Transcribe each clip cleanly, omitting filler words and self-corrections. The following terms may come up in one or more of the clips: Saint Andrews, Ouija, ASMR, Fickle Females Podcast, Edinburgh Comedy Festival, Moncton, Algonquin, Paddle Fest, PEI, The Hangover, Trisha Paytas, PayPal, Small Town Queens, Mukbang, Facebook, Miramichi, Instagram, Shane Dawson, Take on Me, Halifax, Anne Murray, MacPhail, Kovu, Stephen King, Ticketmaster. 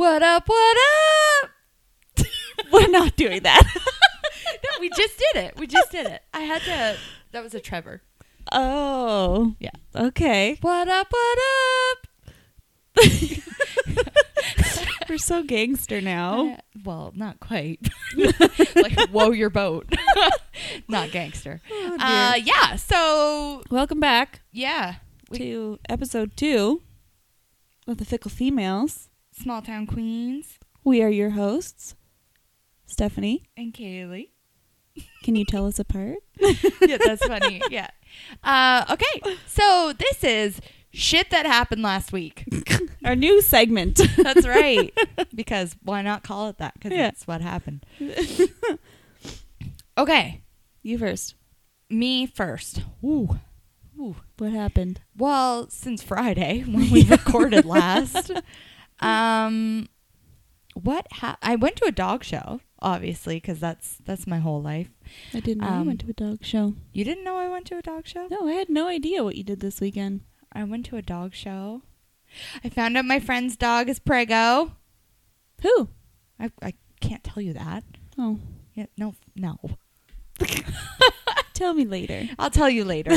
What up, what up? We're not doing that. No, we just did it. We just did it. I had to. That was a Trevor. Oh. Yeah. Okay. What up, what up? We're so gangster now. Well, not quite. Like, whoa, your boat. Not gangster. Oh, yeah. So welcome back. Yeah. To episode 2 of the Fickle Females. Small Town Queens. We are your hosts, Stephanie. And Kaylee. Can you tell us apart? Yeah, that's funny. Yeah. Okay. So this is Shit That Happened Last Week. Our new segment. That's right. Because why not call it that? Because that's what happened. Okay. You first. Me first. Ooh. Ooh. What happened? Well, since Friday when we recorded last, I went to a dog show, obviously, because that's my whole life. I didn't know I went to a dog show. You didn't know I went to a dog show? No, I had no idea what you did this weekend. I went to a dog show. I found out my friend's dog is Prego. Who? I can't tell you that. Oh. Yeah, no. Tell me later. I'll tell you later.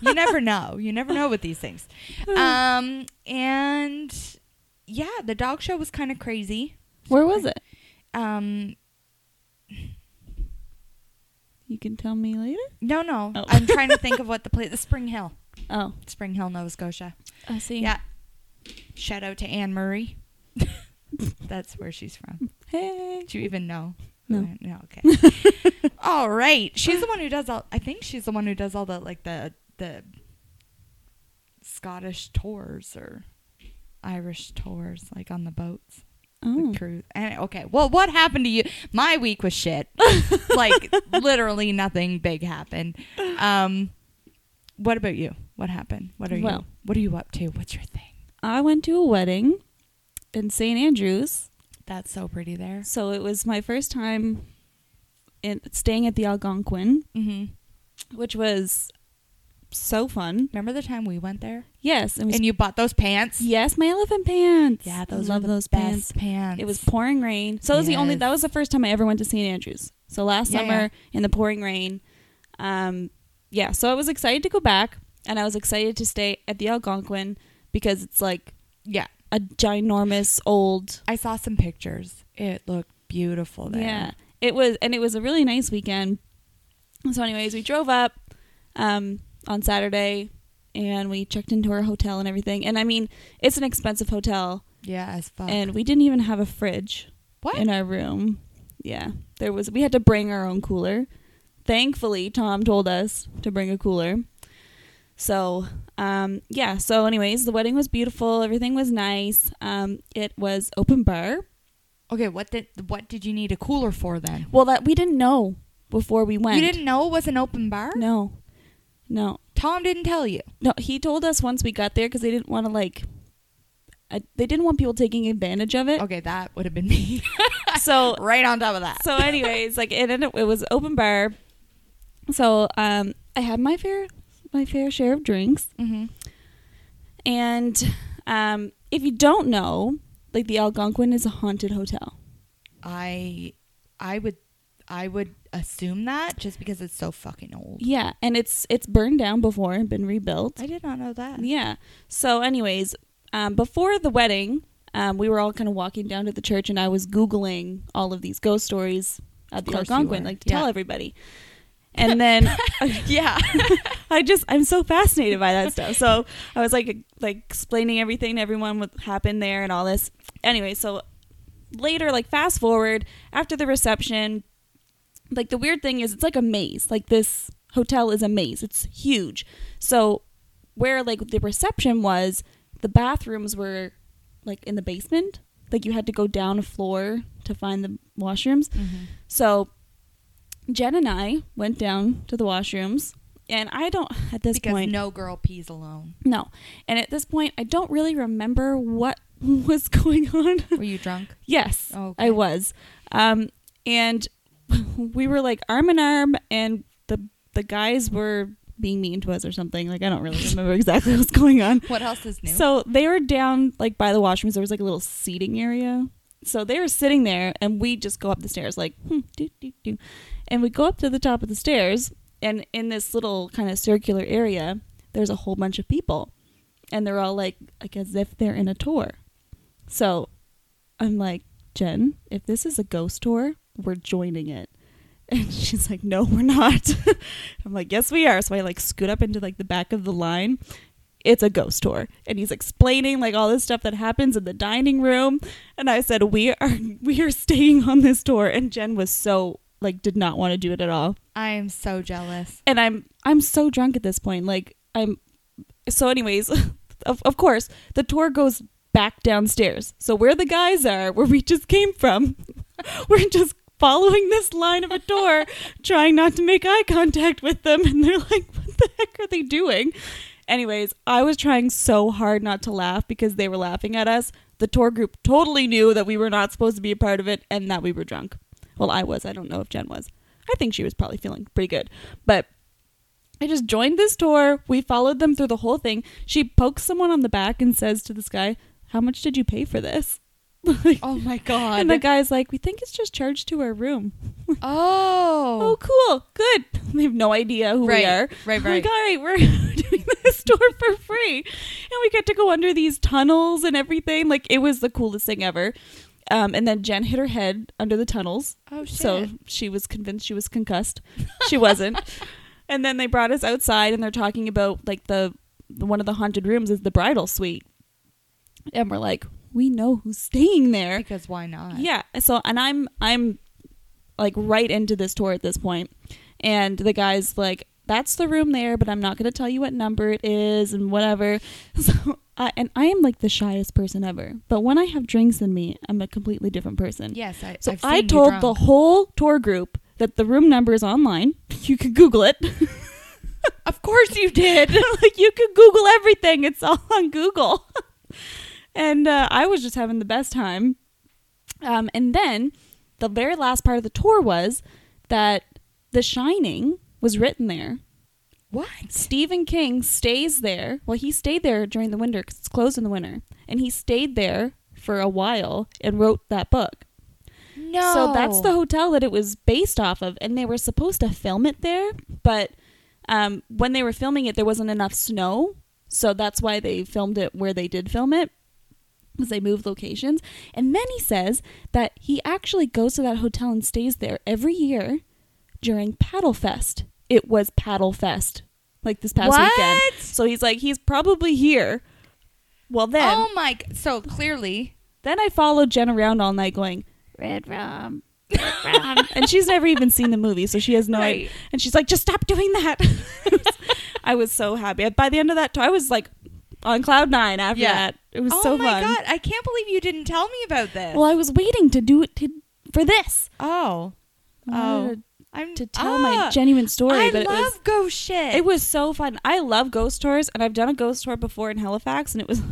You never know. You never know with these things. And yeah, the dog show was kind of crazy. Where was it? You can tell me later? No. Oh. I'm trying to think of what the place is. Spring Hill. Oh. Spring Hill, Nova Scotia. I see. Yeah. Shout out to Anne Murray. That's where she's from. Hey. Do you even know? No. Okay. All right. She's the one who does all. I think she's the one who does all the like the Scottish tours or Irish tours, like on the boats, the cruise. And okay. Well, what happened to you? My week was shit. Like literally nothing big happened. What about you? What happened? What are you up to? What's your thing? I went to a wedding in Saint Andrews. That's so pretty there. So it was my first time staying at the Algonquin, which was so fun. Remember the time we went there? Yes. And you bought those pants? Yes, my elephant pants. Yeah, those are the best pants. It was pouring rain. So that was the first time I ever went to St. Andrews. So last summer in the pouring rain. So I was excited to go back, and I was excited to stay at the Algonquin because it's like, a ginormous old. I saw some pictures. It looked beautiful there. Yeah, it was, and it was a really nice weekend. So anyways, we drove up on Saturday, and we checked into our hotel and everything. And I mean, it's an expensive hotel. Yeah, as fuck. And we didn't even have a fridge in our room. Yeah, we had to bring our own cooler. Thankfully, Tom told us to bring a cooler. So, so anyways, the wedding was beautiful. Everything was nice. It was open bar. Okay. What did you need a cooler for then? Well, that we didn't know before we went. You didn't know it was an open bar? No. Tom didn't tell you? No. He told us once we got there because they didn't want to they didn't want people taking advantage of it. Okay. That would have been me. So right on top of that. So anyways, it was open bar. So, I had my fair share of drinks. Mm-hmm. And if you don't know, like the Algonquin is a haunted hotel. I would assume that just because it's so fucking old. Yeah, and it's burned down before and been rebuilt. I did not know that. Yeah. So anyways, before the wedding, we were all kind of walking down to the church and I was Googling all of these ghost stories at the Algonquin to tell everybody. And then, I'm so fascinated by that stuff. So I was like explaining everything to everyone, what happened there and all this. Anyway, so later, fast forward after the reception, the weird thing is it's like a maze. Like this hotel is a maze. It's huge. So where the reception was, the bathrooms were in the basement. You had to go down a floor to find the washrooms. Mm-hmm. So Jen and I went down to the washrooms, and I don't, at this point... Because no girl pees alone. No. And at this point, I don't really remember what was going on. Were you drunk? Yes, okay. I was. And we were, arm in arm, and the guys were being mean to us or something. I don't really remember exactly what's going on. What else is new? So, they were down, by the washrooms. There was, a little seating area. So they were sitting there, and we just go up the stairs, like, do, do, do. And we go up to the top of the stairs, and in this little kind of circular area, there's a whole bunch of people. And they're all, like as if they're in a tour. So I'm like, Jen, if this is a ghost tour, we're joining it. And she's like, no, we're not. I'm like, yes, we are. So I, scoot up into, the back of the line. It's a ghost tour. And he's explaining, all this stuff that happens in the dining room. And I said, we are staying on this tour. And Jen was so, did not want to do it at all. I am so jealous. And I'm so drunk at this point. So anyways, of course, the tour goes back downstairs. So where the guys are, where we just came from, we're just following this line of a tour, trying not to make eye contact with them. And they're like, what the heck are they doing? Anyways, I was trying so hard not to laugh because they were laughing at us. The tour group totally knew that we were not supposed to be a part of it and that we were drunk. Well, I was. I don't know if Jen was. I think she was probably feeling pretty good. But I just joined this tour. We followed them through the whole thing. She pokes someone on the back and says to this guy, how much did you pay for this? Oh, my God. And the guy's like, we think it's just charged to our room. Oh. Oh, cool. Good. They have no idea who we are. Right. Like, all right, we're doing this tour for free. And we get to go under these tunnels and everything. It was the coolest thing ever. And then Jen hit her head under the tunnels. Oh, shit. So she was convinced she was concussed. She wasn't. And then they brought us outside, and they're talking about, the one of the haunted rooms is the bridal suite. And we're like, we know who's staying there. Because why not? Yeah. So, and I'm right into this tour at this point. And the guy's like, that's the room there, but I'm not going to tell you what number it is and whatever. So, and I am the shyest person ever. But when I have drinks in me, I'm a completely different person. Yes. I told the whole tour group that the room number is online. You can Google it. Of course you did. You can Google everything. It's all on Google. And I was just having the best time. And then the very last part of the tour was that The Shining was written there. What? Stephen King stays there. Well, he stayed there during the winter because it's closed in the winter. And he stayed there for a while and wrote that book. No. So that's the hotel that it was based off of. And they were supposed to film it there. But when they were filming it, there wasn't enough snow. So that's why they filmed it where they did film it, because they moved locations. And then he says that he actually goes to that hotel and stays there every year during Paddle Fest. It was Paddle Fest, this past weekend. So he's like, he's probably here. Well, then. Oh, my. So clearly. Then I followed Jen around all night going, Red Rum. And she's never even seen the movie, so she has no idea. And she's like, just stop doing that. I was so happy. By the end of that, I was on cloud nine after that. It was so fun. Oh my God, I can't believe you didn't tell me about this. Well, I was waiting to do it for this. To tell my genuine story. I love ghost shit. It was so fun. I love ghost tours, and I've done a ghost tour before in Halifax, and it was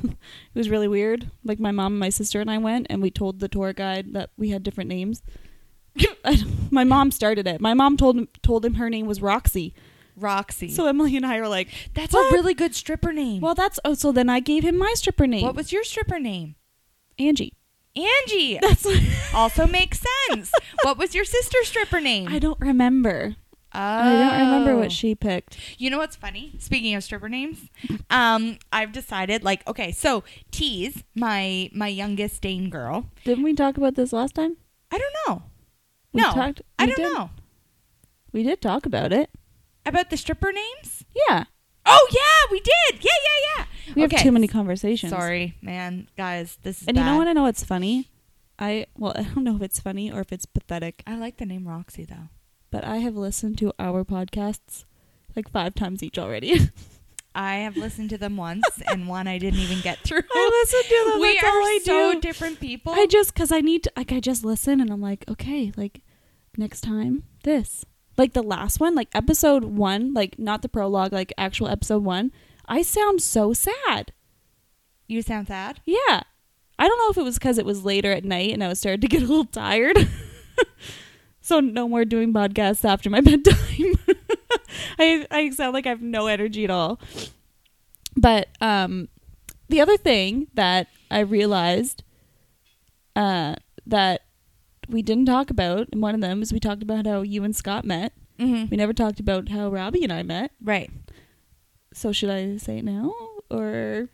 really weird. My mom and my sister and I went, and we told the tour guide that we had different names. My mom started it. My mom told him her name was Roxy. So Emily and I were like, that's what? A really good stripper name. Well, so then I gave him my stripper name. What was your stripper name? Angie. That's also makes sense. What was your sister's stripper name? I don't remember. Oh. I don't remember what she picked. You know what's funny? Speaking of stripper names, I've decided so Tease, my youngest Dane girl. Didn't we talk about this last time? I don't know. We did talk about it. About the stripper names? Yeah. Oh, yeah, we did. Yeah. We have too many conversations. Sorry, man. Guys, this is bad. You know what? I know it's funny. I don't know if it's funny or if it's pathetic. I like the name Roxy, though. But I have listened to our podcasts 5 times each already. I have listened to them once, and one I didn't even get through. I listened to them. We are so different people. I just, because I need to, I just listen, and I'm like, okay, next time, this. The last one, episode 1, not the prologue, actual episode 1, I sound so sad. You sound sad? Yeah. I don't know if it was because it was later at night and I was starting to get a little tired. So no more doing podcasts after my bedtime. I sound like I have no energy at all. But the other thing that I realized that we didn't talk about, and one of them is we talked about how you and Scott met. Mm-hmm. We never talked about how Robbie and I met. Right. So should I say it now, or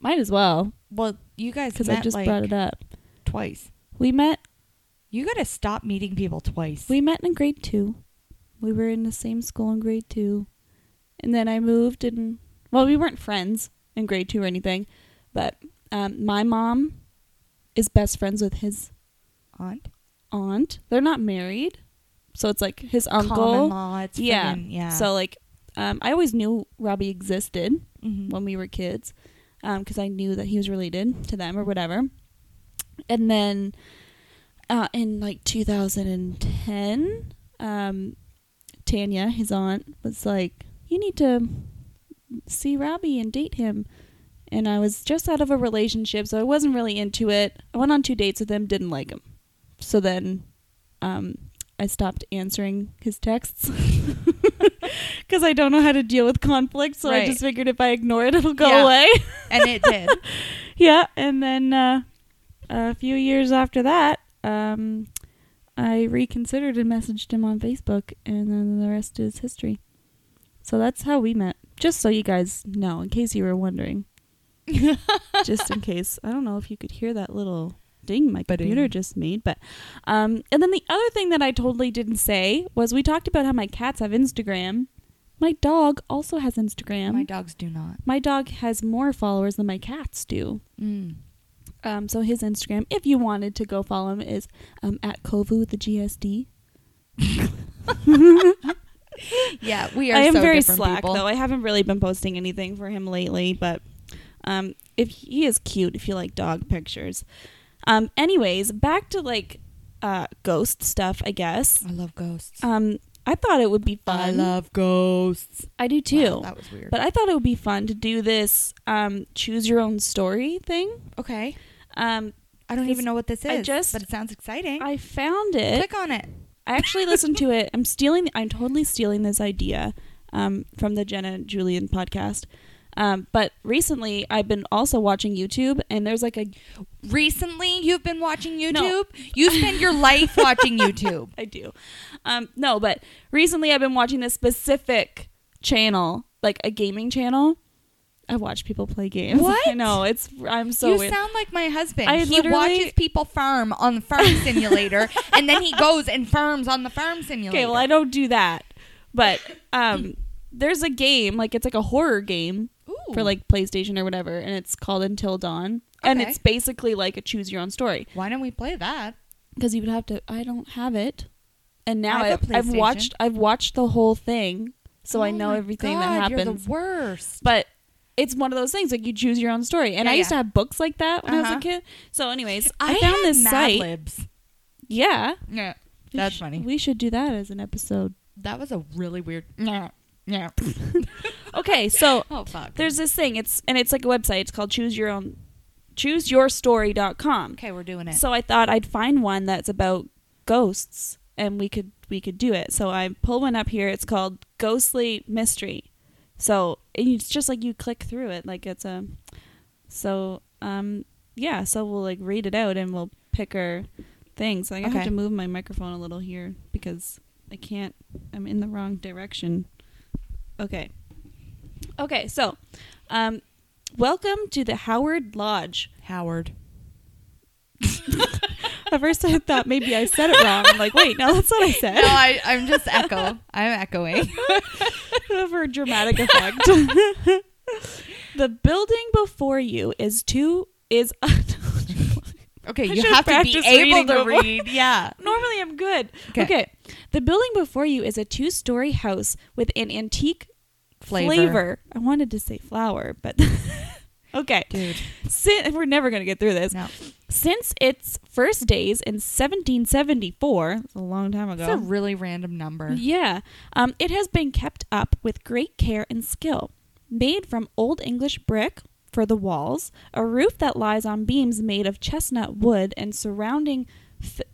might as well? Well, you guys met, because I just brought it up twice. We met. You gotta stop meeting people twice. We met in grade 2. We were in the same school in grade 2, and then I moved. And well, we weren't friends in grade 2 or anything, but my mom is best friends with his aunt. They're not married, so it's like his uncle. Common law. It's friggin', yeah. So like. I always knew Robbie existed mm-hmm. when we were kids, because I knew that he was related to them or whatever. And then in like 2010, Tanya, his aunt, was like, you need to see Robbie and date him. And I was just out of a relationship, so I wasn't really into it. I went on 2 dates with him, didn't like him. So then I stopped answering his texts. Because I don't know how to deal with conflict, so right. I just figured if I ignore it, it'll go away. And it did. Yeah, and then a few years after that, I reconsidered and messaged him on Facebook, and then the rest is history. So that's how we met. Just so you guys know, in case you were wondering. Just in case. I don't know if you could hear that little ding my computer just made, but and then the other thing that I totally didn't say was we talked about how my cats have Instagram. My dog also has Instagram. My dogs do not. My dog has more followers than my cats do. So his Instagram, if you wanted to go follow him, is at Kovu with the GSD. Yeah, we are. I am so very slack people. Though I haven't really been posting anything for him lately, but if he is cute, if you like dog pictures. Anyways, back to like ghost stuff, I guess. I love ghosts. I thought it would be fun. I love ghosts. I do too. Wow, that was weird. But I thought it would be fun to do this choose your own story thing. Okay. I don't even know what this is, but it sounds exciting. I found it. Click on it. I actually listened to it. I'm totally stealing this idea from the Jenna and Julian podcast. But recently I've been also watching YouTube, and there's like a... Recently you've been watching YouTube? No. You spend your life watching YouTube. I do. No, but recently I've been watching this specific channel, like a gaming channel. I watch people play games. What? I know. I'm so weird. You sound like my husband. He watches people farm on the farm simulator, and then he goes and farms on the farm simulator. Okay, well, I don't do that. But there's a game, like it's like a horror game. Ooh. For like PlayStation or whatever, and it's called Until Dawn. Okay. And it's basically like a choose your own story. Why don't we play that? Because you would have to. I don't have it, and now I've watched the whole thing, so I know everything that happens. You're the worst. But it's one of those things, like you choose your own story. And I used to have books like that when I was a kid. So, anyways, I found this site. Mad Libs. Yeah, yeah, that's funny. We should do that as an episode. That was a really weird. Yeah. Okay, so there's this thing. It's like a website. It's called chooseyourstory.com. Okay, we're doing it. So I thought I'd find one that's about ghosts, and we could do it. So I pull one up here. It's called Ghostly Mystery. So it's just like you click through it, like it's a. So yeah. So we'll like read it out, and we'll pick our things. So I have to move my microphone a little here because I can't. I'm in the wrong direction. Okay, so welcome to the Howard Lodge. Howard. At first I thought maybe I said it wrong. I'm like, wait, no, that's what I said. No, I'm just echoing. For dramatic effect. The building before you is okay, you have to be able to read. Yeah. Normally I'm good. Okay. The building before you is a 2-story house with an antique flavor. I wanted to say flower, but okay. Dude. We're never going to get through this. No. Since its first days in 1774, that's a long time ago. It's a really random number. Yeah. It has been kept up with great care and skill. Made from Old English brick for the walls, a roof that lies on beams made of chestnut wood and surrounding filled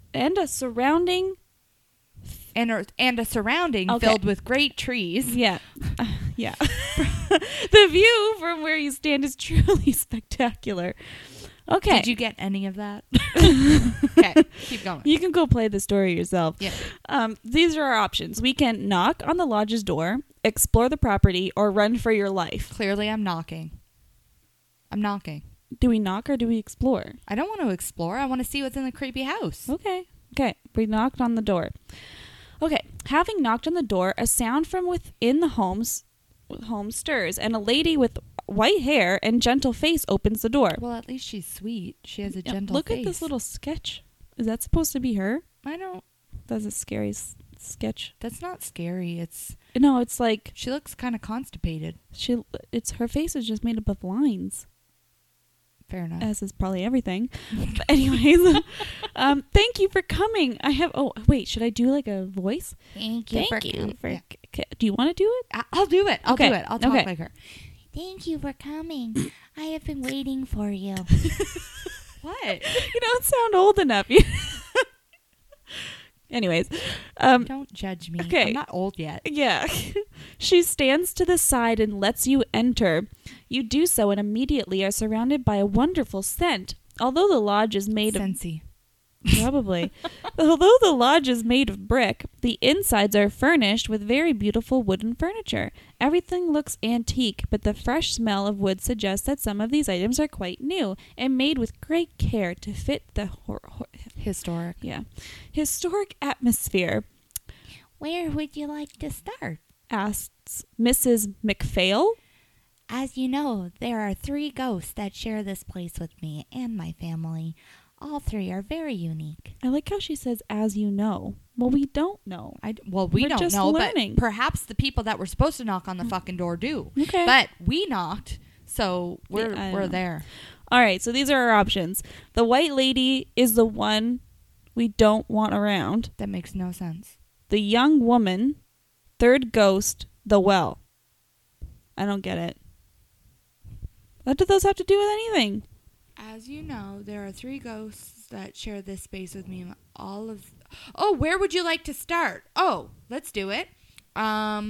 with great trees. Yeah. Yeah. The view from where you stand is truly spectacular. Okay. Did you get any of that? Okay, keep going. You can go play the story yourself. Yeah. These are our options. We can knock on the lodge's door, explore the property, or run for your life. Clearly, I'm knocking. I'm knocking. Do we knock or do we explore? I don't want to explore. I want to see what's in the creepy house. Okay. We knocked on the door. Okay. Having knocked on the door, a sound from within the home stirs, and a lady with white hair and gentle face opens the door. Well, at least she's sweet. She has a gentle face. Look at this little sketch. Is that supposed to be her? That's a scary sketch. That's not scary. It's like... She looks kind of constipated. Her face is just made up of lines. Fair enough. As is probably everything. But anyways, thank you for coming. Should I do like a voice? Thank you for coming. Yeah. Do you want to do it? I'll do it. I'll do it. I'll talk like her. Thank you for coming. I have been waiting for you. What? You don't sound old enough. Anyways. Don't judge me. Okay. I'm not old yet. Yeah. She stands to the side and lets you enter. You do so and immediately are surrounded by a wonderful scent. Although the lodge is made of brick, the insides are furnished with very beautiful wooden furniture. Everything looks antique, but the fresh smell of wood suggests that some of these items are quite new and made with great care to fit the historic atmosphere. Where would you like to start? Asks Mrs. McPhail. As you know, there are 3 ghosts that share this place with me and my family. All 3 are very unique. I like how she says, as you know. Well, we don't know. We're just learning, but perhaps the people that were supposed to knock on the fucking door do. Okay. But we knocked, so we're there. All right, so these are our options. The white lady is the one we don't want around. That makes no sense. The young woman, 3rd ghost, the well. I don't get it. What do those have to do with anything? As you know, there are 3 ghosts that share this space with me. Where would you like to start? Oh, let's do it. Are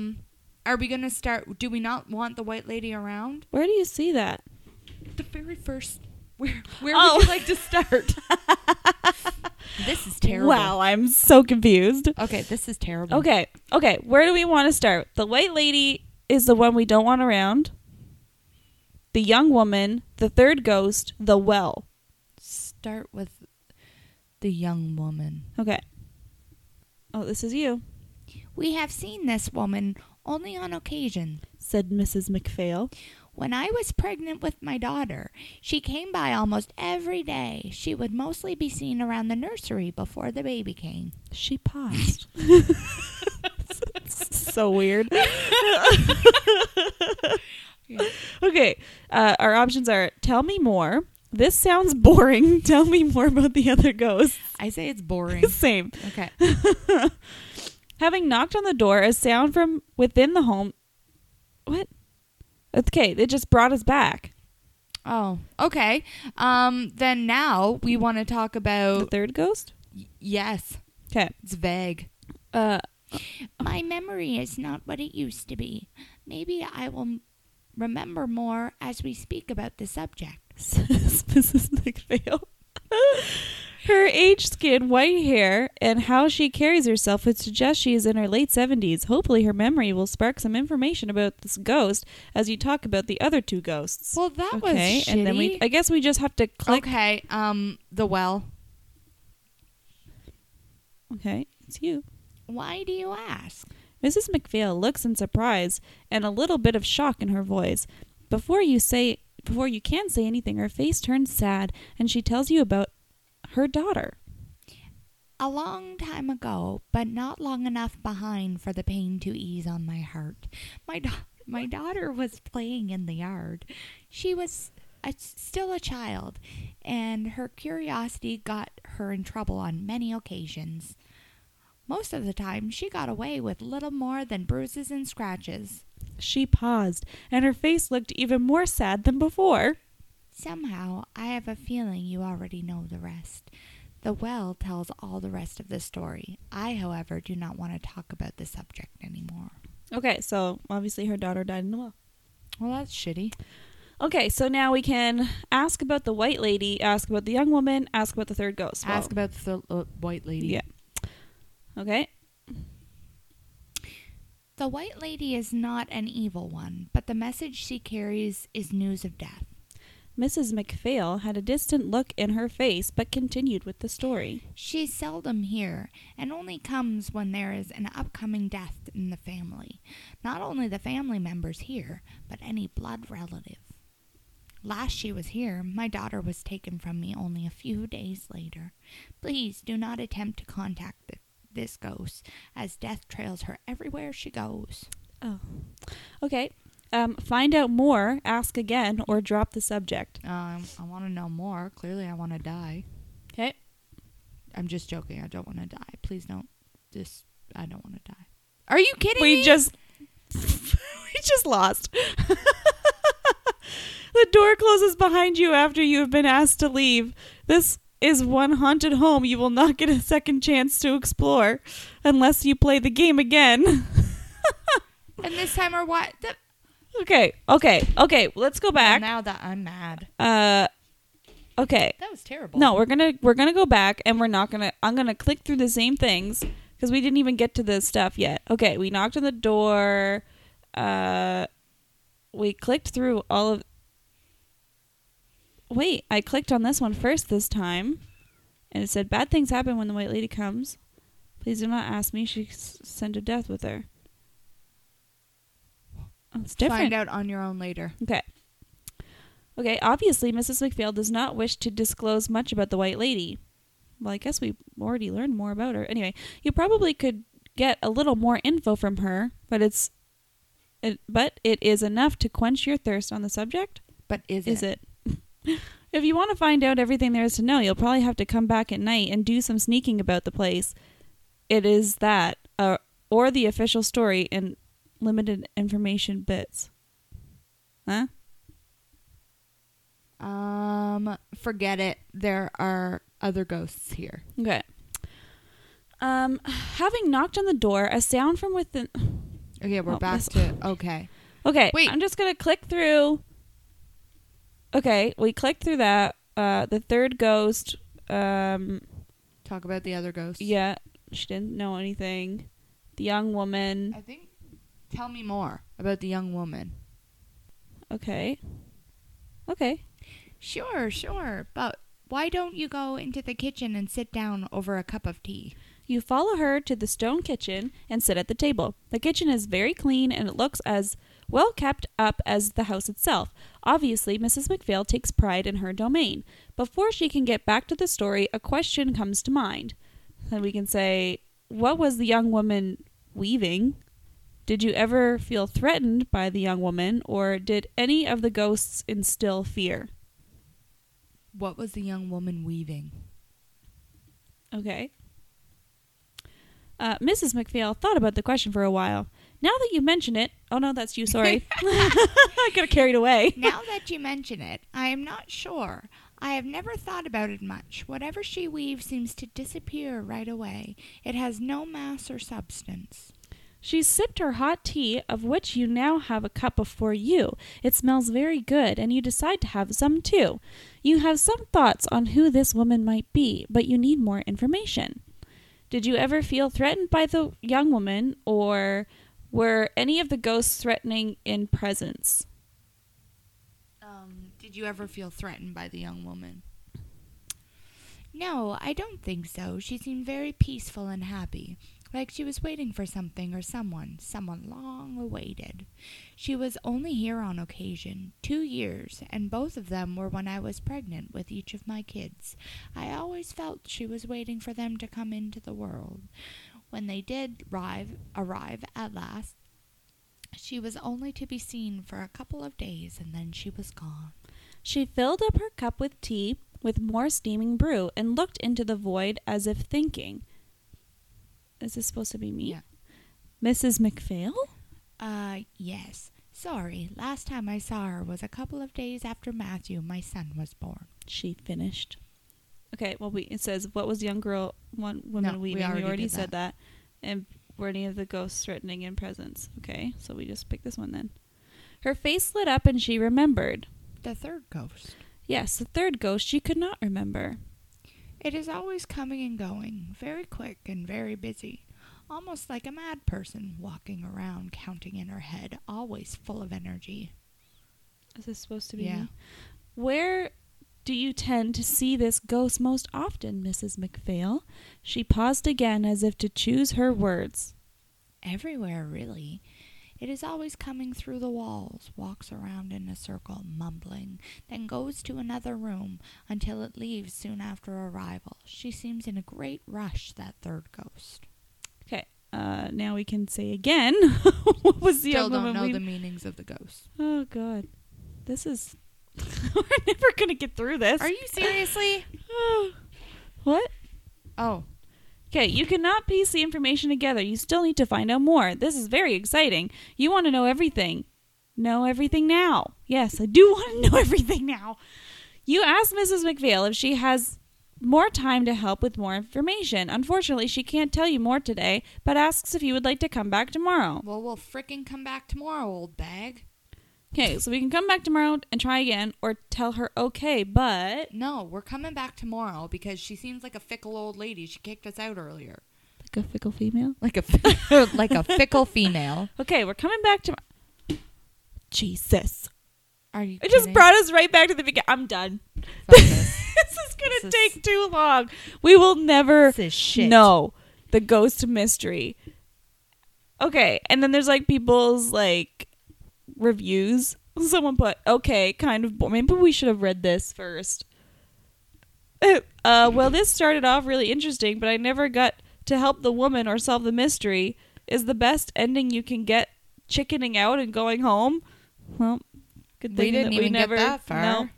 we going to start? Do we not want the white lady around? Where do you see that? The very first. Where would you like to start? This is terrible. Wow, I'm so confused. Okay, this is terrible. Okay. Where do we want to start? The white lady is the one we don't want around. The young woman, the 3rd ghost, the well. Start with the young woman. Okay. Oh, this is you. We have seen this woman only on occasion, said Mrs. McPhail. When I was pregnant with my daughter, she came by almost every day. She would mostly be seen around the nursery before the baby came. She paused. So weird. Yeah. Okay, our options are tell me more. This sounds boring. Tell me more about the other ghosts. I say it's boring. Same. Okay. Having knocked on the door, a sound from within the home. What? Okay, it just brought us back. Oh, okay. Then now we want to talk about... The 3rd ghost? Yes. Okay. It's vague. My memory is not what it used to be. Maybe I will... Remember more as we speak about the subject, says Mrs. McPhail. Her aged skin, white hair, and how she carries herself would suggest she is in her late 70s. Hopefully her memory will spark some information about this ghost as you talk about the other 2 ghosts. Well, that was shitty. And then I guess we just have to click. Okay, the well. Okay, it's you. Why do you ask? Mrs. McPhail looks in surprise and a little bit of shock in her voice. Before you can say anything, her face turns sad and she tells you about her daughter. A long time ago, but not long enough behind for the pain to ease on my heart. My daughter was playing in the yard. She was still a child, and her curiosity got her in trouble on many occasions. Most of the time, she got away with little more than bruises and scratches. She paused, and her face looked even more sad than before. Somehow, I have a feeling you already know the rest. The well tells all the rest of the story. I, however, do not want to talk about the subject anymore. Okay, so obviously her daughter died in the well. Well, that's shitty. Okay, so now we can ask about the white lady, ask about the young woman, ask about the third ghost. Well, ask about the white lady. Yeah. Okay. The white lady is not an evil one, but the message she carries is news of death. Mrs. MacPhail had a distant look in her face, but continued with the story. She's seldom here, and only comes when there is an upcoming death in the family. Not only the family members here, but any blood relative. Last she was here, my daughter was taken from me only a few days later. Please do not attempt to contact this ghost, as death trails her everywhere she goes. Oh. Okay. Find out more, ask again, or drop the subject. I want to know more. Clearly, I want to die. Okay. I'm just joking. I don't want to die. Please don't. I don't want to die. Are you kidding me? We just lost. The door closes behind you after you have been asked to leave. This is one haunted home you will not get a second chance to explore unless you play the game again. And this time, or what? Okay. Let's go back. Well, now that I'm mad. Okay. That was terrible. No, we're gonna go back, and I'm gonna click through the same things because we didn't even get to the stuff yet. Okay, we knocked on the door. We clicked through all of. Wait, I clicked on this one first this time, and it said bad things happen when the white lady comes. Please do not ask me. She's sent to death with her. It's different. Find out on your own later. Okay. Obviously, Mrs. MacPhail does not wish to disclose much about the white lady. Well, I guess we already learned more about her. Anyway, you probably could get a little more info from her, but it is enough to quench your thirst on the subject. But is it? If you want to find out everything there is to know, you'll probably have to come back at night and do some sneaking about the place. It is that, or the official story and. Limited information bits. Huh? Forget it. There are other ghosts here. Okay. Having knocked on the door, a sound from within... Okay, we're back to... Okay. Okay, wait. I'm just going to click through... Okay, we clicked through that. The third ghost... Talk about the other ghost. Yeah, she didn't know anything. The young woman... I think... Tell me more about the young woman. Okay. Sure. But why don't you go into the kitchen and sit down over a cup of tea? You follow her to the stone kitchen and sit at the table. The kitchen is very clean and it looks as well kept up as the house itself. Obviously, Mrs. MacPhail takes pride in her domain. Before she can get back to the story, a question comes to mind. Then we can say, what was the young woman weaving? Did you ever feel threatened by the young woman, or did any of the ghosts instill fear? What was the young woman weaving? Okay. Mrs. MacPhail thought about the question for a while. Now that you mention it... Oh, no, that's you. Sorry. I got carried away. Now that you mention it, I am not sure. I have never thought about it much. Whatever she weaves seems to disappear right away. It has no mass or substance. She sipped her hot tea, of which you now have a cup before you. It smells very good, and you decide to have some too. You have some thoughts on who this woman might be, but you need more information. Did you ever feel threatened by the young woman, or were any of the ghosts threatening in presence? Did you ever feel threatened by the young woman? No, I don't think so. She seemed very peaceful and happy. Like she was waiting for something or someone long awaited. She was only here on occasion, 2 years, and both of them were when I was pregnant with each of my kids. I always felt she was waiting for them to come into the world. When they did arrive at last, she was only to be seen for a couple of days, and then she was gone. She filled up her cup with tea, with more steaming brew, and looked into the void as if thinking... Is this supposed to be me? Yeah. Mrs. MacPhail? Yes. Sorry, last time I saw her was a couple of days after Matthew, my son, was born. She finished. Okay, well, it says, what was the young girl, one woman weaving? We already said that. And were any of the ghosts threatening in presence? Okay, so we just pick this one then. Her face lit up and she remembered. the third ghost. Yes, the third ghost she could not remember. It is always coming and going, very quick and very busy, almost like a mad person walking around counting in her head, always full of energy. Is this supposed to be me? Where do you tend to see this ghost most often, Mrs. MacPhail? She paused again as if to choose her words. Everywhere, really. It is always coming through the walls, walks around in a circle, mumbling, then goes to another room until it leaves soon after arrival. She seems in a great rush, that third ghost. Okay, now we can say again. What was the other one? Still don't know the meanings of the ghost. Oh, God. This is... We're never going to get through this. Are you seriously? What? Oh. Okay, you cannot piece the information together. You still need to find out more. This is very exciting. You want to know everything. Know everything now. Yes, I do want to know everything now. You asked Mrs. MacPhail if she has more time to help with more information. Unfortunately, she can't tell you more today, but asks if you would like to come back tomorrow. Well, we'll frickin' come back tomorrow, old bag. Okay, so we can come back tomorrow and try again, or tell her, okay, but... No, we're coming back tomorrow because she seems like a fickle old lady. She kicked us out earlier. Like a fickle female? Like a fickle female. Okay, we're coming back tomorrow. Jesus. Are you kidding? It just brought us right back to the beginning. I'm done. This is going to take too long. We will never know the ghost mystery. Okay, and then there's like people's like... reviews. Someone put, okay, kind of boring. Maybe we should have read this first. Well, this started off really interesting, but I never got to help the woman or solve the mystery. Is the best ending you can get chickening out and going home? Well, good thing we never get that far. No.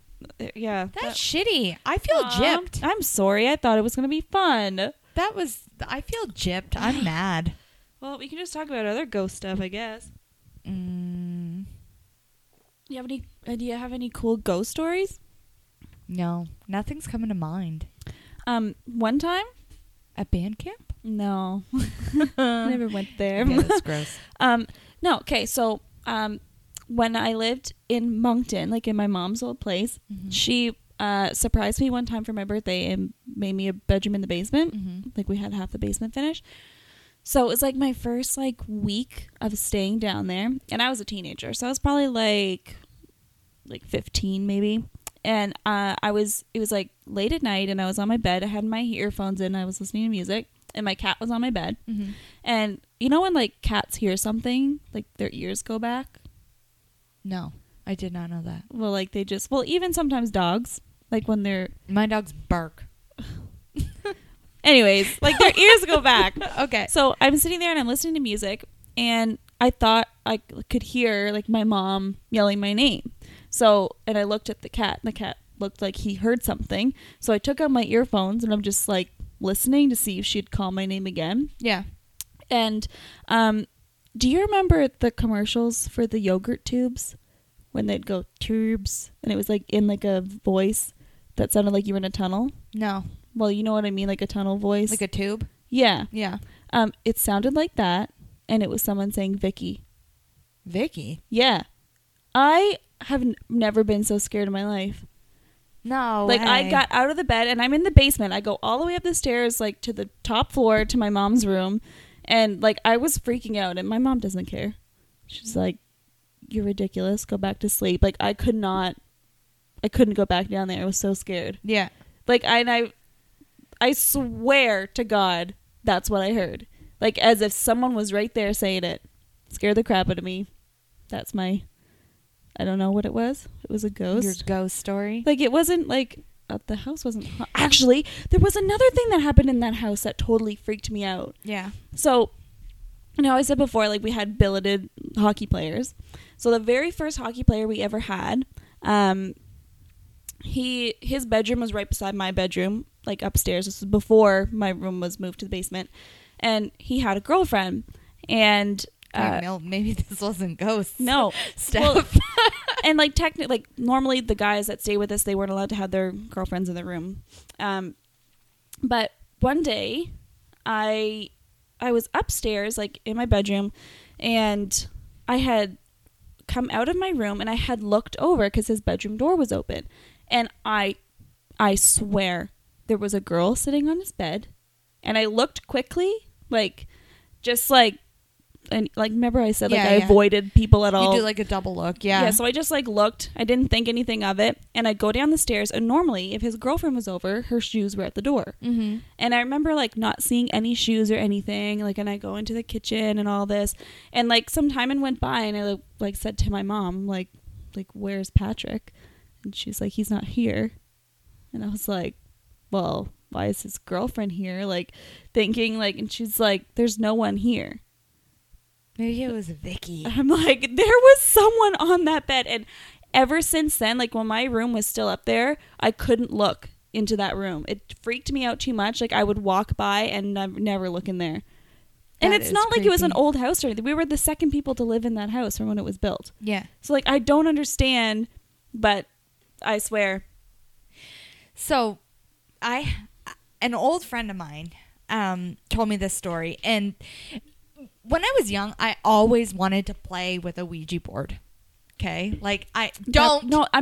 Yeah. That's shitty. I feel gypped. I'm sorry. I thought it was going to be fun. I feel gypped. I'm mad. Well, we can just talk about other ghost stuff, I guess. Do you have any cool ghost stories? No, nothing's coming to mind. One time at band camp? No, never went there. Yeah, that's gross. No, okay. So, when I lived in Moncton, like in my mom's old place, she surprised me one time for my birthday and made me a bedroom in the basement. Mm-hmm. Like we had half the basement finished. So it was like my first like week of staying down there, and I was a teenager, so I was probably like 15 maybe, and it was like late at night, and I was on my bed. I had my earphones in, I was listening to music, and my cat was on my bed, and you know when like cats hear something, like their ears go back? No, I did not know that. Well, like they just even sometimes dogs, like when they're my dogs bark. Anyways, like their ears go back. Okay. So I'm sitting there and I'm listening to music, and I thought I could hear like my mom yelling my name. So, and I looked at the cat, and the cat looked like he heard something. So I took out my earphones and I'm just like listening to see if she'd call my name again. Yeah. And do you remember the commercials for the yogurt tubes when they'd go tubes and it was like in like a voice that sounded like you were in a tunnel? No. Well, you know what I mean, like a tunnel voice. Like a tube? Yeah. Yeah. It sounded like that, and it was someone saying Vicky. Vicky? Yeah. I have never been so scared in my life. No way. Like, I got out of the bed, and I'm in the basement. I go all the way up the stairs, like, to the top floor to my mom's room, and, like, I was freaking out, and my mom doesn't care. She's like, you're ridiculous. Go back to sleep. Like, I couldn't go back down there. I was so scared. Yeah. Like, I swear to God, that's what I heard. Like, as if someone was right there saying it. Scared the crap out of me. That's my... I don't know what it was. It was a ghost. Your ghost story? Like, it wasn't, like... the house wasn't... Actually, there was another thing that happened in that house that totally freaked me out. Yeah. So, you know, I said before, like, we had billeted hockey players. So, the very first hockey player we ever had, his bedroom was right beside my bedroom, like upstairs. This was before my room was moved to the basement, and he had a girlfriend. And no, maybe this wasn't ghosts. No, stuff. Well, and like technically, like normally the guys that stay with us, they weren't allowed to have their girlfriends in the room. But one day, I was upstairs, like in my bedroom, and I had come out of my room and I had looked over because his bedroom door was open. And I swear there was a girl sitting on his bed. And I looked quickly, remember I said, I avoided people at all. You do like a double look, yeah. Yeah, so I just looked. I didn't think anything of it. And I go down the stairs. And normally, if his girlfriend was over, her shoes were at the door. Mm-hmm. And I remember not seeing any shoes or anything. And I go into the kitchen and all this. And some time went by, and I said to my mom, where's Patrick? And she's like, he's not here. And I was like, well, why is his girlfriend here? And she's like, there's no one here. Maybe it was Vicky. I'm like, there was someone on that bed. And ever since then, when my room was still up there, I couldn't look into that room. It freaked me out too much. I would walk by and never look in there. And that it's not creepy. Like it was an old house or anything. We were the second people to live in that house from when it was built. Yeah. So I don't understand, but I swear. So an old friend of mine told me this story, and when I was young, I always wanted to play with a Ouija board. Okay? I'm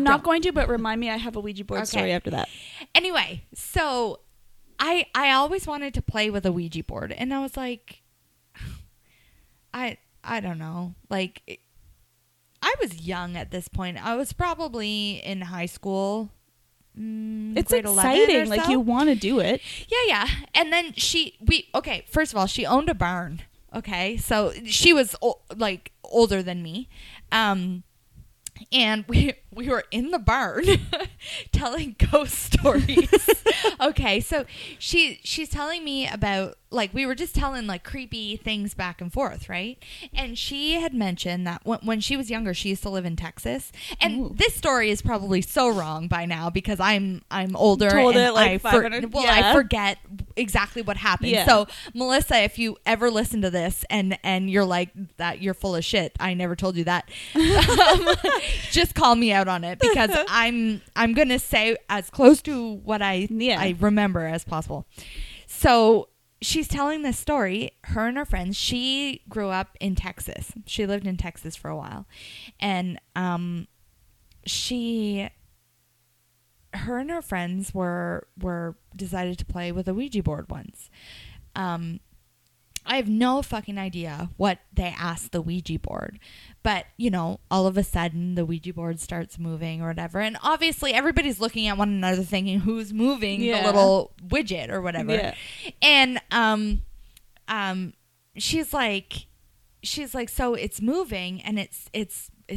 not going to, but remind me I have a Ouija board story after that. Anyway, so I always wanted to play with a Ouija board, and I was like, I don't know. I was young at this point. I was probably in high school. It's exciting. So. You want to do it. Yeah. And then first of all, she owned a barn. Okay, so she was older than me, and we were in the barn telling ghost stories. Okay, so she's telling me about we were just telling creepy things back and forth, right? And she had mentioned that when she was younger, she used to live in Texas. And ooh, this story is probably so wrong by now because I'm older. Told and it I forget exactly what happened. Yeah. So Melissa, if you ever listen to this and you're like that, you're full of shit. I never told you that. Just call me out on it because I'm gonna say as close to what I remember as possible. So she's telling this story, her and her friends. She grew up in Texas. She lived in Texas for a while. And her and her friends were decided to play with a Ouija board once. I have no fucking idea what they asked the Ouija board. But, all of a sudden the Ouija board starts moving or whatever. And obviously everybody's looking at one another thinking who's moving the little widget or whatever. Yeah. And she's like, so it's moving and it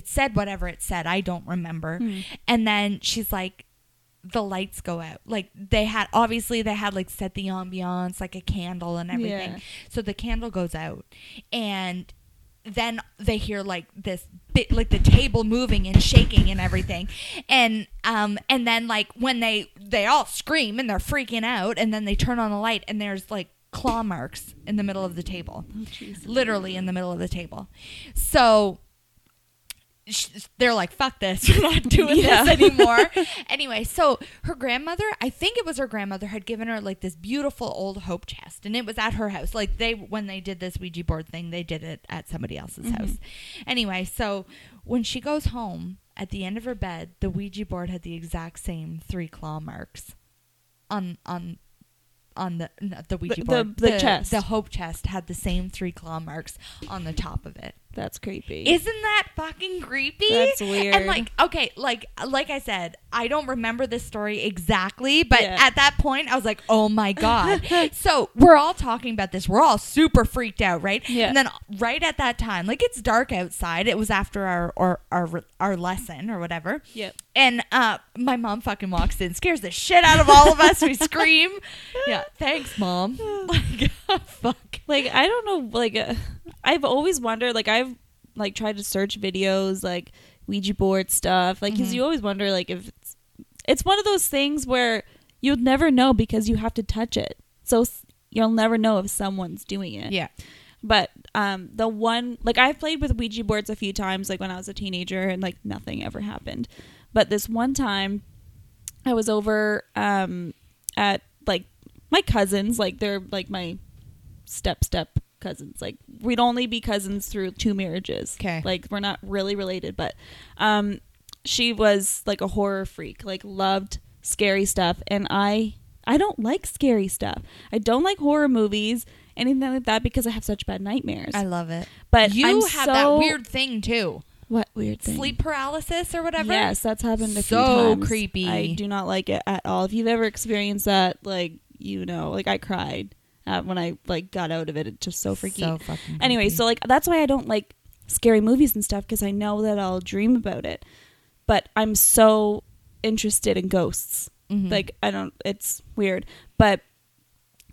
said whatever it said. I don't remember. Mm. And then she's like, the lights go out. They had set the ambiance, a candle and everything. Yeah. So the candle goes out, and then they hear this bit, the table moving and shaking and everything, and then when they all scream and they're freaking out, and then they turn on the light and there's claw marks in the middle of the table, literally in the middle of the table. So they're like, fuck this, we're not doing this anymore. Anyway, so her grandmother, I think it was her grandmother, had given her this beautiful old hope chest, and it was at her house. When they did this Ouija board thing, they did it at somebody else's house. Anyway, so when she goes home, at the end of her bed, the Ouija board had the exact same 3 claw marks on the chest. The hope chest had the same 3 claw marks on the top of it. That's creepy. Isn't that fucking creepy? That's weird. And I said, I don't remember this story exactly, but at that point I was like, oh my God. So we're all talking about this. We're all super freaked out, right? Yeah. And then right at that time, it's dark outside. It was after our lesson or whatever. Yep. And my mom fucking walks in, scares the shit out of all of us. We scream. Yeah. Thanks, Mom. Fuck. I don't know. I've always wondered, I've tried to search videos, Ouija board stuff, 'cause you always wonder, if it's one of those things where you'll never know because you have to touch it. So you'll never know if someone's doing it. Yeah. But the one, I've played with Ouija boards a few times, when I was a teenager, and nothing ever happened. But this one time I was over at my cousins, they're my step cousins, we'd only be cousins through two marriages. Okay. Like, we're not really related, but she was like a horror freak, like loved scary stuff. And I don't like scary stuff. I don't like horror movies, anything like that, because I have such bad nightmares. I love it. But you have that weird thing too. What weird thing? Sleep paralysis or whatever? Yes, that's happened a few times. So creepy. I do not like it at all. If you've ever experienced that, like, you know, like I cried when I like got out of it. It's just so freaky. So fucking creepy. Anyway, so like that's why I don't like scary movies and stuff, because I know that I'll dream about it. But I'm so interested in ghosts. Mm-hmm. Like, I don't, it's weird. But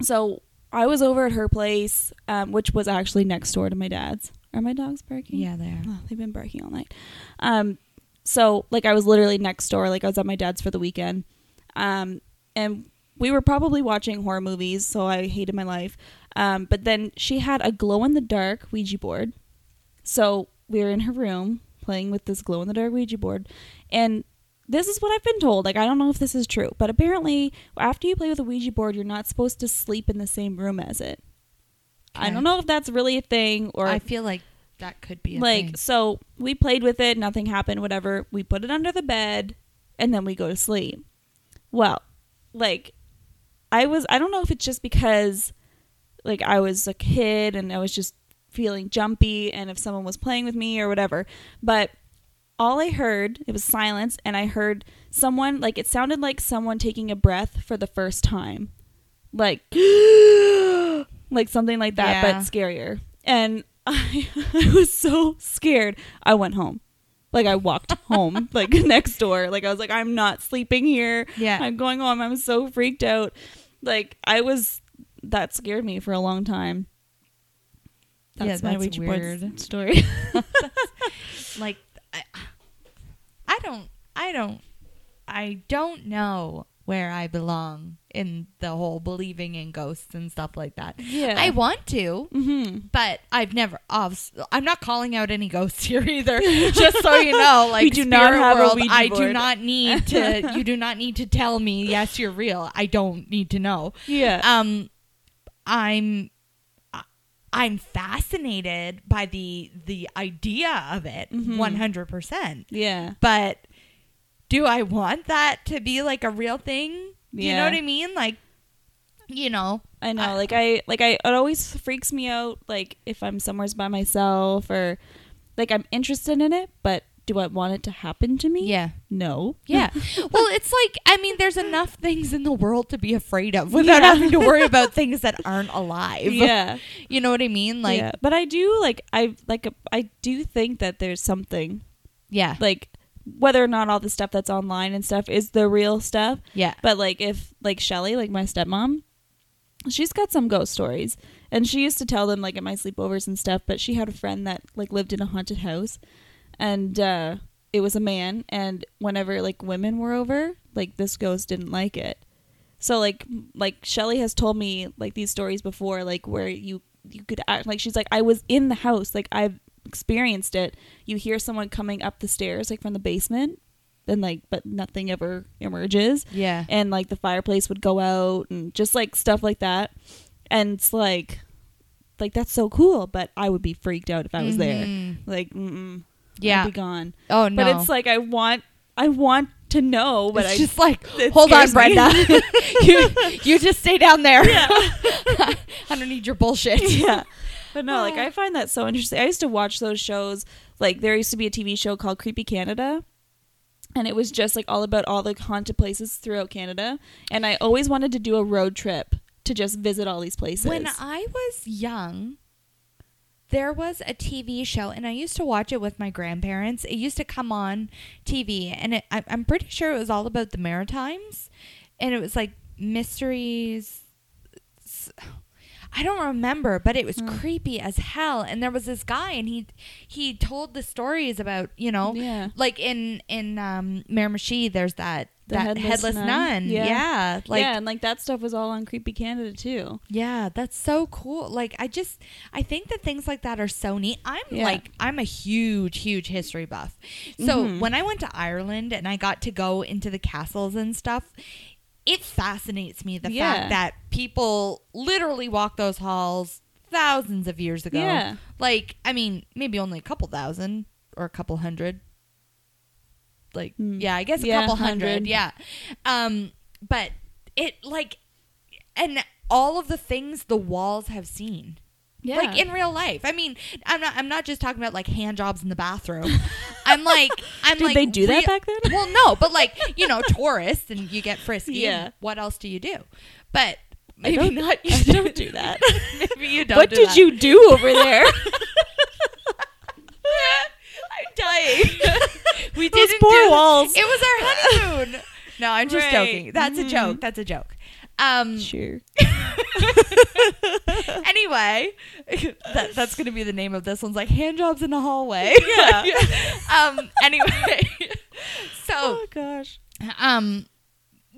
so I was over at her place, which was actually next door to my dad's. Are my dogs barking? Yeah, they are. Oh, they've been barking all night. So, like, I was literally next door. Like, I was at my dad's for the weekend. And we were probably watching horror movies, so I hated my life. But then she had a glow-in-the-dark Ouija board. So we were in her room playing with this glow-in-the-dark Ouija board. And this is what I've been told. Like, I don't know if this is true. But apparently, after you play with a Ouija board, you're not supposed to sleep in the same room as it. I don't know if that's really a thing, or I feel like that could be a thing. So we played with it, nothing happened, whatever. We put it under the bed and then we go to sleep. Well, like I don't know if it's just because like I was a kid and I was just feeling jumpy and if someone was playing with me or whatever, but all I heard, it was silence, and I heard someone, like it sounded like someone taking a breath for the first time. Like like something like that, yeah. But scarier. And I was so scared. I went home. Like, I walked home, like, next door. Like, I was like, I'm not sleeping here. Yeah. I'm going home. I'm so freaked out. Like, that scared me for a long time. That's my Ouija board story. Like, I don't know where I belong in the whole believing in ghosts and stuff like that. Yeah. I want to, mm-hmm. But I've never, I'm not calling out any ghosts here either. Just so you know, like, we do not have a Ouija board. I do not need to, you do not need to tell me, yes, you're real. I don't need to know. Yeah. I'm fascinated by the idea of it. Mm-hmm. 100%. Yeah. But do I want that to be like a real thing? Yeah. You know what I mean? Like, you know, I know. It always freaks me out. Like, if I'm somewhere's by myself, or like I'm interested in it, but do I want it to happen to me? Yeah. No. Yeah. Well, it's like, I mean, there's enough things in the world to be afraid of without having to worry about things that aren't alive. Yeah. You know what I mean? Like, yeah. But I do I do think that there's something. Yeah. Like, whether or not all the stuff that's online and stuff is the real stuff. Yeah. But like if like Shelly, like my stepmom, she's got some ghost stories and she used to tell them like at my sleepovers and stuff, but she had a friend that like lived in a haunted house and it was a man, and whenever like women were over, like this ghost didn't like it. So like Shelly has told me like these stories before, like where you could act like, she's like, I was in the house, like I've experienced it. You hear someone coming up the stairs like from the basement, and like, but nothing ever emerges. Yeah. And like the fireplace would go out and just like stuff like that, and it's like that's so cool, but I would be freaked out if I was there. Like, yeah, I'd be gone. Oh no. But it's like I want to know, but it's just like, hold on, Brenda. you just stay down there. Yeah. I don't need your bullshit. Yeah. But no, like, I find that so interesting. I used to watch those shows. Like, there used to be a TV show called Creepy Canada, and it was just like all about all the haunted places throughout Canada. And I always wanted to do a road trip to just visit all these places. When I was young, there was a TV show, and I used to watch it with my grandparents. It used to come on TV, and I'm pretty sure it was all about the Maritimes, and it was like mysteries. I don't remember, but it was creepy as hell. And there was this guy, and he told the stories about, you know, like in Miramichi, there's that headless nun. Yeah. Like, yeah, and like that stuff was all on Creepy Canada too. Yeah, that's so cool. Like, I think that things like that are so neat. I'm a huge history buff. So when I went to Ireland and I got to go into the castles and stuff, it fascinates me, the fact that people literally walk those halls thousands of years ago. Yeah. Like, I mean, maybe only a couple thousand or a couple hundred. Like, yeah, I guess a couple hundred. Yeah. But it, like, and all of the things the walls have seen. Yeah. Like, in real life. I mean, I'm not just talking about, like, hand jobs in the bathroom. Did they do that back then? Well, no, but, like, you know, tourists and you get frisky. Yeah. And what else do you do? But maybe not. You don't do that. Maybe you don't do that. What did you do over there? I'm dying. We did those poor walls. It was our honeymoon. No, I'm just joking. That's a joke. That's a joke. Sure. Anyway, that's going to be the name of this one's like handjobs in the hallway. Yeah. Anyway. So. Oh gosh.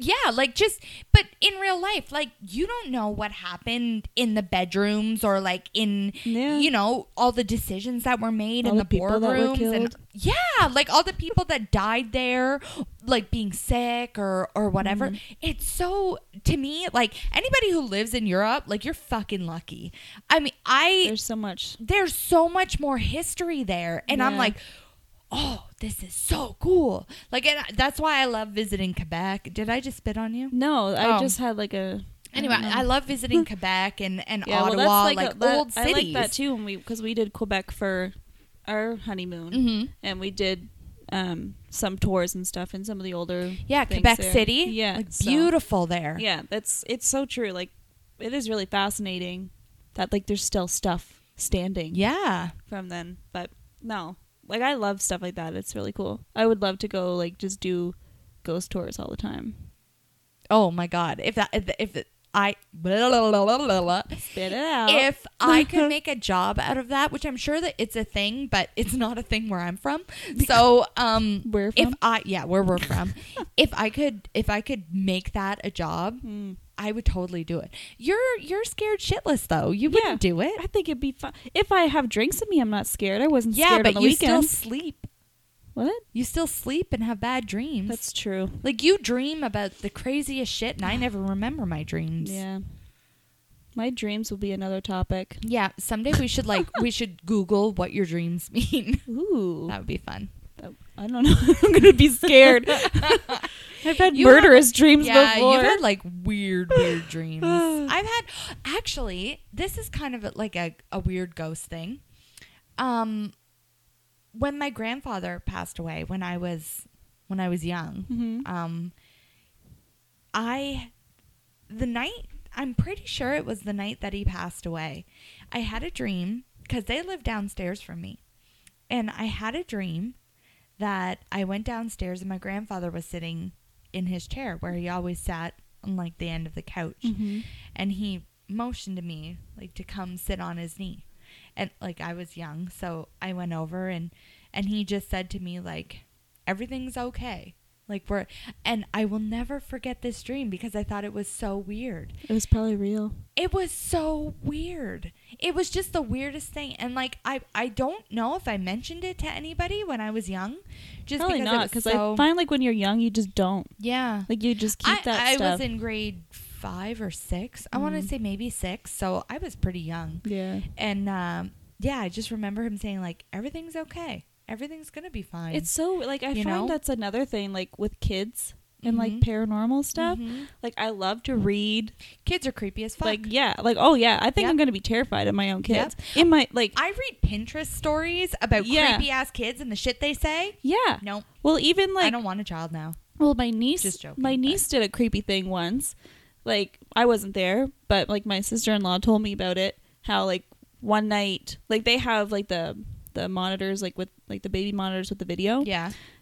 Yeah, like just, but in real life, like you don't know what happened in the bedrooms or like in, you know, all the decisions that were made all in the boardrooms. And yeah, like all the people that died there, like being sick or whatever. Mm. It's so, to me, like anybody who lives in Europe, like you're fucking lucky. I mean, there's so much more history there. And I'm like, oh, this is so cool. Like, and that's why I love visiting Quebec. Did I just spit on you? No, I just had like a... Anyway, I love visiting Quebec and Ottawa, well, like old cities. I like that too, because we did Quebec for our honeymoon. Mm-hmm. And we did some tours and stuff in some of the older things Quebec there. City. Yeah. Like, beautiful there. Yeah, it's so true. Like, it is really fascinating that like there's still stuff standing from then. But no. Like, I love stuff like that. It's really cool. I would love to go, like, just do ghost tours all the time. Oh, my God. Spit it out. If I could make a job out of that, which I'm sure that it's a thing, but it's not a thing where I'm from. So, where from? Where we're from. If I could make that a job, I would totally do it. You're scared shitless though. You wouldn't do it. I think it'd be fun. If I have drinks in me, I'm not scared. I wasn't scared on the weekend. Yeah, but you still sleep. What? You still sleep and have bad dreams. That's true. Like you dream about the craziest shit and I never remember my dreams. Yeah. My dreams will be another topic. Yeah. Someday we should Google what your dreams mean. Ooh. That would be fun. I don't know. I'm going to be scared. I've had murderous dreams before. Yeah, you've had like weird dreams. I've had, actually, this is kind of like a weird ghost thing. When my grandfather passed away, when I was young, I'm pretty sure it was the night that he passed away. I had a dream because they lived downstairs from me. And I had a dream that I went downstairs and my grandfather was sitting in his chair where he always sat on like the end of the couch. Mm-hmm. And he motioned to me like to come sit on his knee. And like I was young, so I went over and he just said to me like, everything's okay. Like and I will never forget this dream because I thought it was so weird. It was probably real. It was so weird. It was just the weirdest thing. And like, I don't know if I mentioned it to anybody when I was young. Just probably because not, because I find like when you're young, you just don't. Yeah. Like you just keep that stuff. I was in grade 5 or 6. I want to say maybe 6. So I was pretty young. Yeah. And I just remember him saying like, everything's okay. Everything's going to be fine. It's so, like, I find that's another thing, like, with kids and, like, paranormal stuff. Mm-hmm. Like, I love to read. Kids are creepy as fuck. Like, yeah. Like, oh, yeah. I think I'm going to be terrified of my own kids. Yep. In my, like... I read Pinterest stories about creepy-ass kids and the shit they say. Yeah. Nope. Well, even, like... I don't want a child now. Well, my niece... Just joking. My niece did a creepy thing once. Like, I wasn't there, but, like, my sister-in-law told me about it. How, like, one night... Like, they have, like, the monitors, like with like the baby monitors with the video,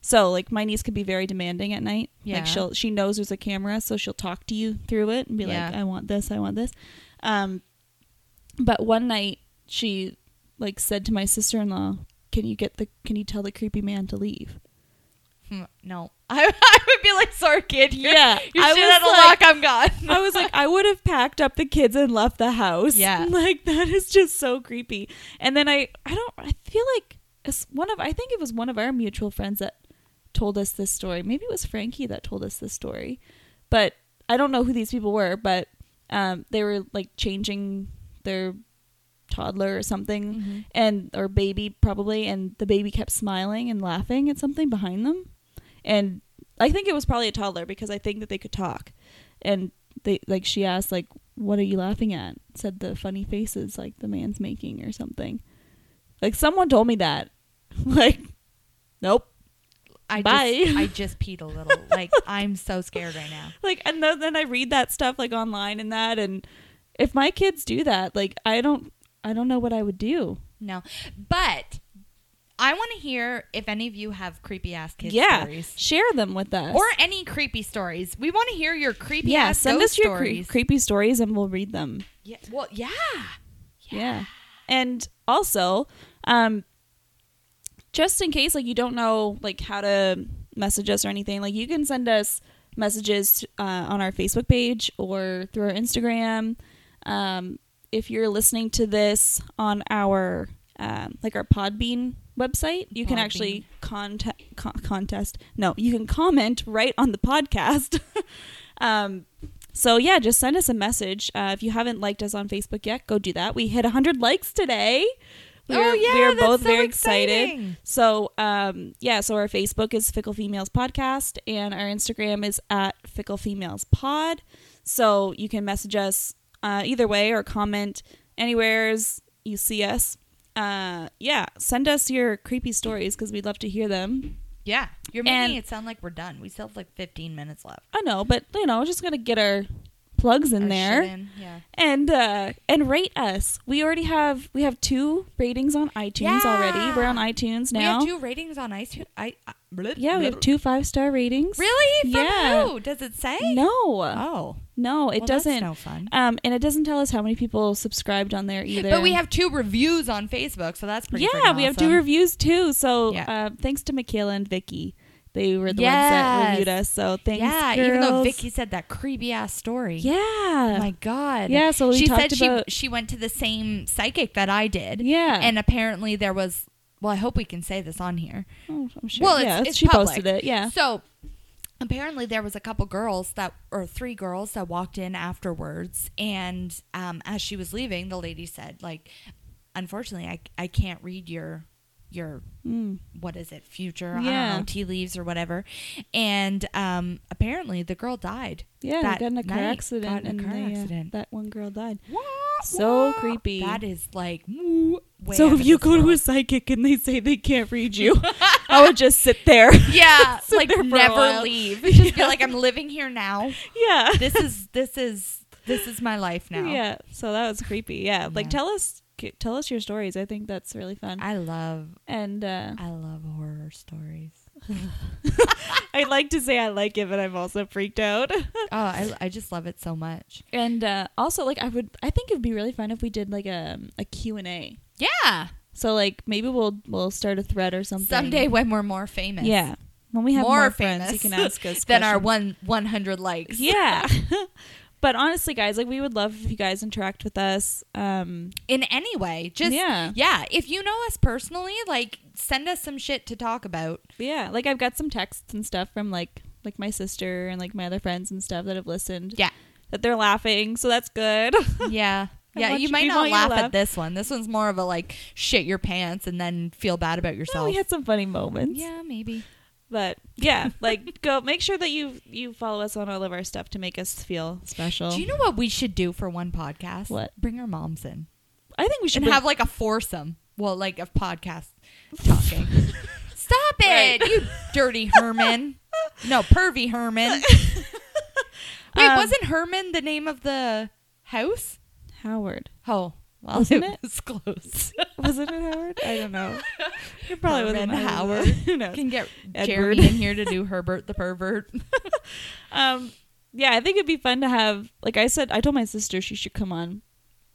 so like my niece could be very demanding at night. Like she knows there's a camera, so she'll talk to you through it and be like, I want this. But one night she like said to my sister-in-law, can you tell the creepy man to leave? No. I would be like, sorry kid, you're I was at a like, lock, I'm gone. I was like, I would have packed up the kids and left the house. Like that is just so creepy. And then I feel like I think it was one of our mutual friends that told us this story. Maybe it was Frankie that told us this story, but I don't know who these people were, but they were like changing their toddler or something, mm-hmm. and or baby probably, and the baby kept smiling and laughing at something behind them. And I think it was probably a toddler because I think that they could talk. And they like she asked, like, what are you laughing at? Said the funny faces like the man's making or something. Like someone told me that. Like, nope. I just peed a little. Like, I'm so scared right now. Like, and then I read that stuff like online and that, and if my kids do that, like I don't know what I would do. No. But I want to hear if any of you have creepy ass kids stories. Share them with us. Or any creepy stories. We want to hear your creepy ass ghost stories. Send us your creepy stories and we'll read them. Yeah. Well, yeah. And also, just in case, like, you don't know, like, how to message us or anything, like, you can send us messages on our Facebook page or through our Instagram. If you're listening to this on our, like, our Podbean website, you can actually you can comment right on the podcast. So, yeah, just send us a message. If you haven't liked us on Facebook yet, go do that. We hit 100 likes today. We are both very excited. So, so our Facebook is Fickle Females Podcast, and our Instagram is at Fickle Females Pod. So you can message us either way or comment anywheres you see us. Send us your creepy stories because we'd love to hear them. Yeah, you're making it sound like we're done. We still have like 15 minutes left. I know, but you know, we're just gonna get our plugs in there and rate us. We have 2 ratings on iTunes already. We're on iTunes now. We have 2 ratings on iTunes. We have 2 5-star ratings. Really? From who? Does it say? No. Oh. No, it doesn't. That's no fun. And it doesn't tell us how many people subscribed on there either. But we have 2 reviews on Facebook, so that's pretty awesome. Yeah, we have 2 reviews too. So thanks to Michaela and Vicky. They were the ones that reviewed us, so thanks, girls. Even though Vicky said that creepy-ass story. Yeah. Oh, my God. Yeah, so we talked about... She said she went to the same psychic that I did. Yeah. And apparently there was... Well, I hope we can say this on here. Oh, I'm sure. Well, it's public. She posted it, yeah. So, apparently there was a couple girls that... Or 3 girls that walked in afterwards, and as she was leaving, the lady said, like, unfortunately, I can't read your what is it, future, I don't know, tea leaves or whatever. And apparently the girl died. Yeah, that got in a car accident. That one girl died. What? So creepy. That is like so if you go to a psychic and they say they can't read you, I would just sit there. Yeah. Sit like there never leave. Just be like, I'm living here now. Yeah. This is my life now. Yeah. So that was creepy. Yeah. Like tell us your stories. I think that's really fun. I love horror stories. I'd like to say I like it, but I'm also freaked out. I just love it so much. And also, like, I think it'd be really fun if we did like a Q&A. Yeah. So like maybe we'll start a thread or something someday when we're more famous. Yeah. When we have more friends, you can ask us than our 100 likes. Yeah. But honestly, guys, like, we would love if you guys interact with us in any way. Just if you know us personally, like, send us some shit to talk about. Yeah, like, I've got some texts and stuff from like my sister and like my other friends and stuff that have listened. Yeah, that they're laughing, so that's good. Yeah. Yeah, you might not laugh at this one. This one's more of a like shit your pants and then feel bad about yourself. Well, we had some funny moments. Yeah, maybe. But yeah, like, go make sure that you follow us on all of our stuff to make us feel special. Do you know what we should do for one podcast? What? Bring our moms in. I think we should have like a foursome. Well, like a podcast talking. Stop it, you dirty Herman. No, pervy Herman. Wait, wasn't Herman the name of the house? Howard. Oh. Well, it was close. Wasn't it Howard? I don't know. It probably wasn't Howard. Who knows? Can get Edward. Jeremy in here to do Herbert the pervert. Yeah, I think it'd be fun to have. Like I said, I told my sister she should come on.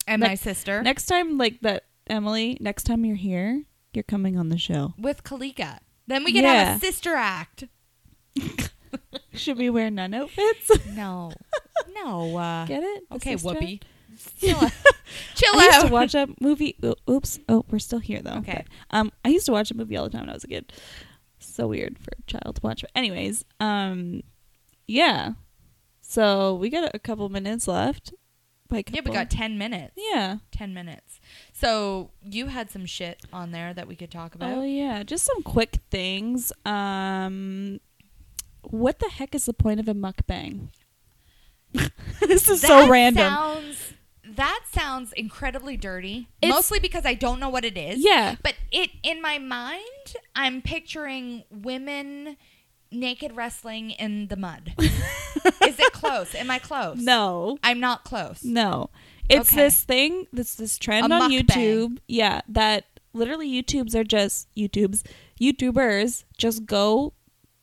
And my sister next time, like that, Emily. Next time you're here, you're coming on the show with Kalika. Then we can have a sister act. Should we wear nun outfits? No. Get it? The okay, Whoopi. Act? Chill out. I used to watch a movie. Oops. Oh, we're still here though. Okay. But, I used to watch a movie all the time when I was a kid. So weird for a child to watch. But anyways, So we got a couple minutes left by a couple. Yeah, we got 10 minutes. Yeah. 10 minutes. So you had some shit on there that we could talk about. Oh, yeah. Just some quick things. What the heck is the point of a mukbang? This is so random. That sounds incredibly dirty. Mostly because I don't know what it is. Yeah. But in my mind, I'm picturing women naked wrestling in the mud. Is it close? Am I close? No. I'm not close. No. It's okay. This thing, this trend on YouTube. Bang. Yeah. That literally YouTubers just go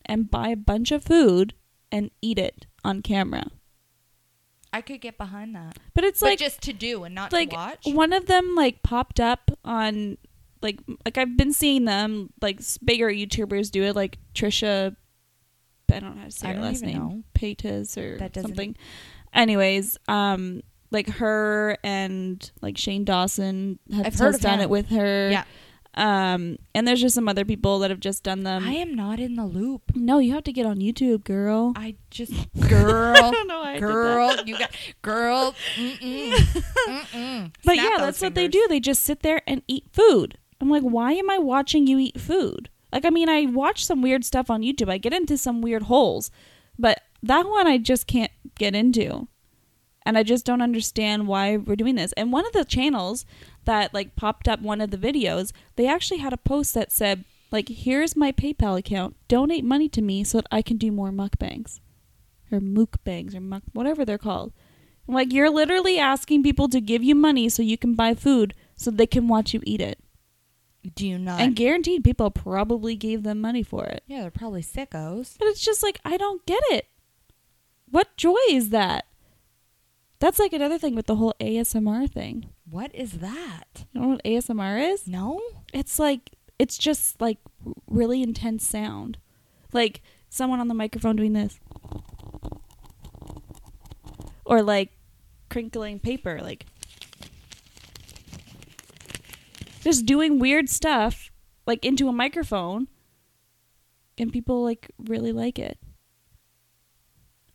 and buy a bunch of food and eat it on camera. I could get behind that. But it's like, but just to do and not like, to watch. One of them like popped up on like I've been seeing them, like bigger YouTubers do it, like Trisha, I don't know how to say her last name. Paytas or something. Anyways, like her and like Shane Dawson has done it with her. Yeah. And there's just some other people that have just done them. I am not in the loop. No, you have to get on YouTube, girl. I don't know. Girl. Mm-mm. But yeah, that's what they do. They just sit there and eat food. I'm like, why am I watching you eat food? Like, I mean, I watch some weird stuff on YouTube. I get into some weird holes, but that one I just can't get into. And I just don't understand why we're doing this. And one of the channels that like popped up one of the videos, they actually had a post that said, like, here's my PayPal account. Donate money to me so that I can do more mukbangs. Or mukbangs or whatever they're called. And, like, you're literally asking people to give you money so you can buy food so they can watch you eat it. Do you not? And guaranteed people probably gave them money for it. Yeah, they're probably sickos. But it's just like, I don't get it. What joy is that? That's like another thing with the whole ASMR thing. What is that? You know what ASMR is? No. It's like, it's just like really intense sound. Like someone on the microphone doing this. Or like crinkling paper. Like just doing weird stuff like into a microphone. And people like really like it.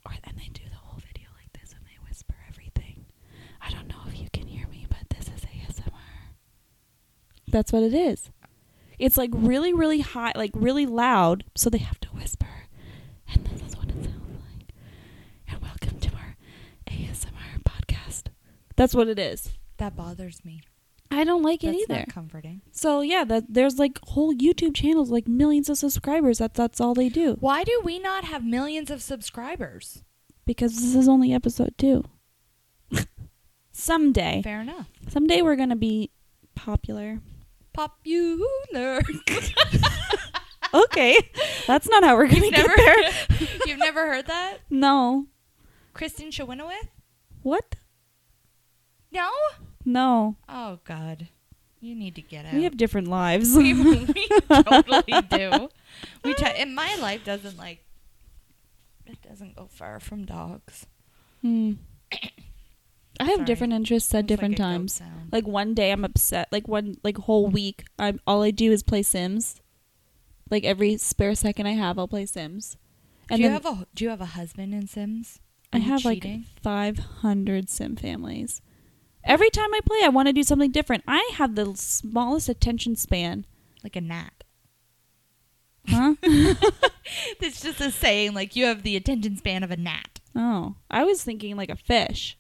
Or then they do. I don't know if you can hear me, but this is ASMR. That's what it is. It's like really, really high, like really loud, so they have to whisper. And this is what it sounds like. And welcome to our ASMR podcast. That's what it is. That bothers me. I don't like it either. That's not comforting. So yeah, there's like whole YouTube channels, like millions of subscribers. That's all they do. Why do we not have millions of subscribers? Because this is only episode 2. Someday. Fair enough. Someday we're going to be popular. Popular. Okay. That's not how we're going to get there. You've never heard that? No. Kristen Shawinowith? What? No? No. Oh, God. You need to get out. We have different lives. We totally do. And my life doesn't like... It doesn't go far from dogs. Hmm. I have different interests at different times. Like one day I'm upset. Like one whole week, all I do is play Sims. Like every spare second I have, I'll play Sims. And do you have a husband in Sims? I have cheating? Like 500 Sim families. Every time I play, I want to do something different. I have the smallest attention span. Like a gnat. Huh? It's just a saying. Like you have the attention span of a gnat. Oh, I was thinking like a fish.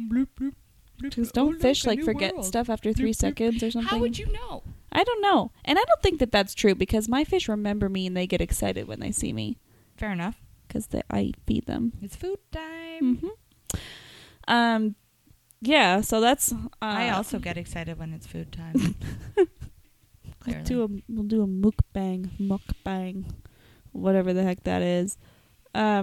Bloop, bloop, bloop. Just don't fish like forget world. Stuff after 3 bloop, seconds or something. How would you know? I don't know. And I don't think that that's true because my fish remember me and they get excited when they see me. Fair enough. Because I feed them. It's food time. Mm-hmm. Yeah, so that's... I also get excited when it's food time. We'll do a mukbang, whatever the heck that is. Yeah,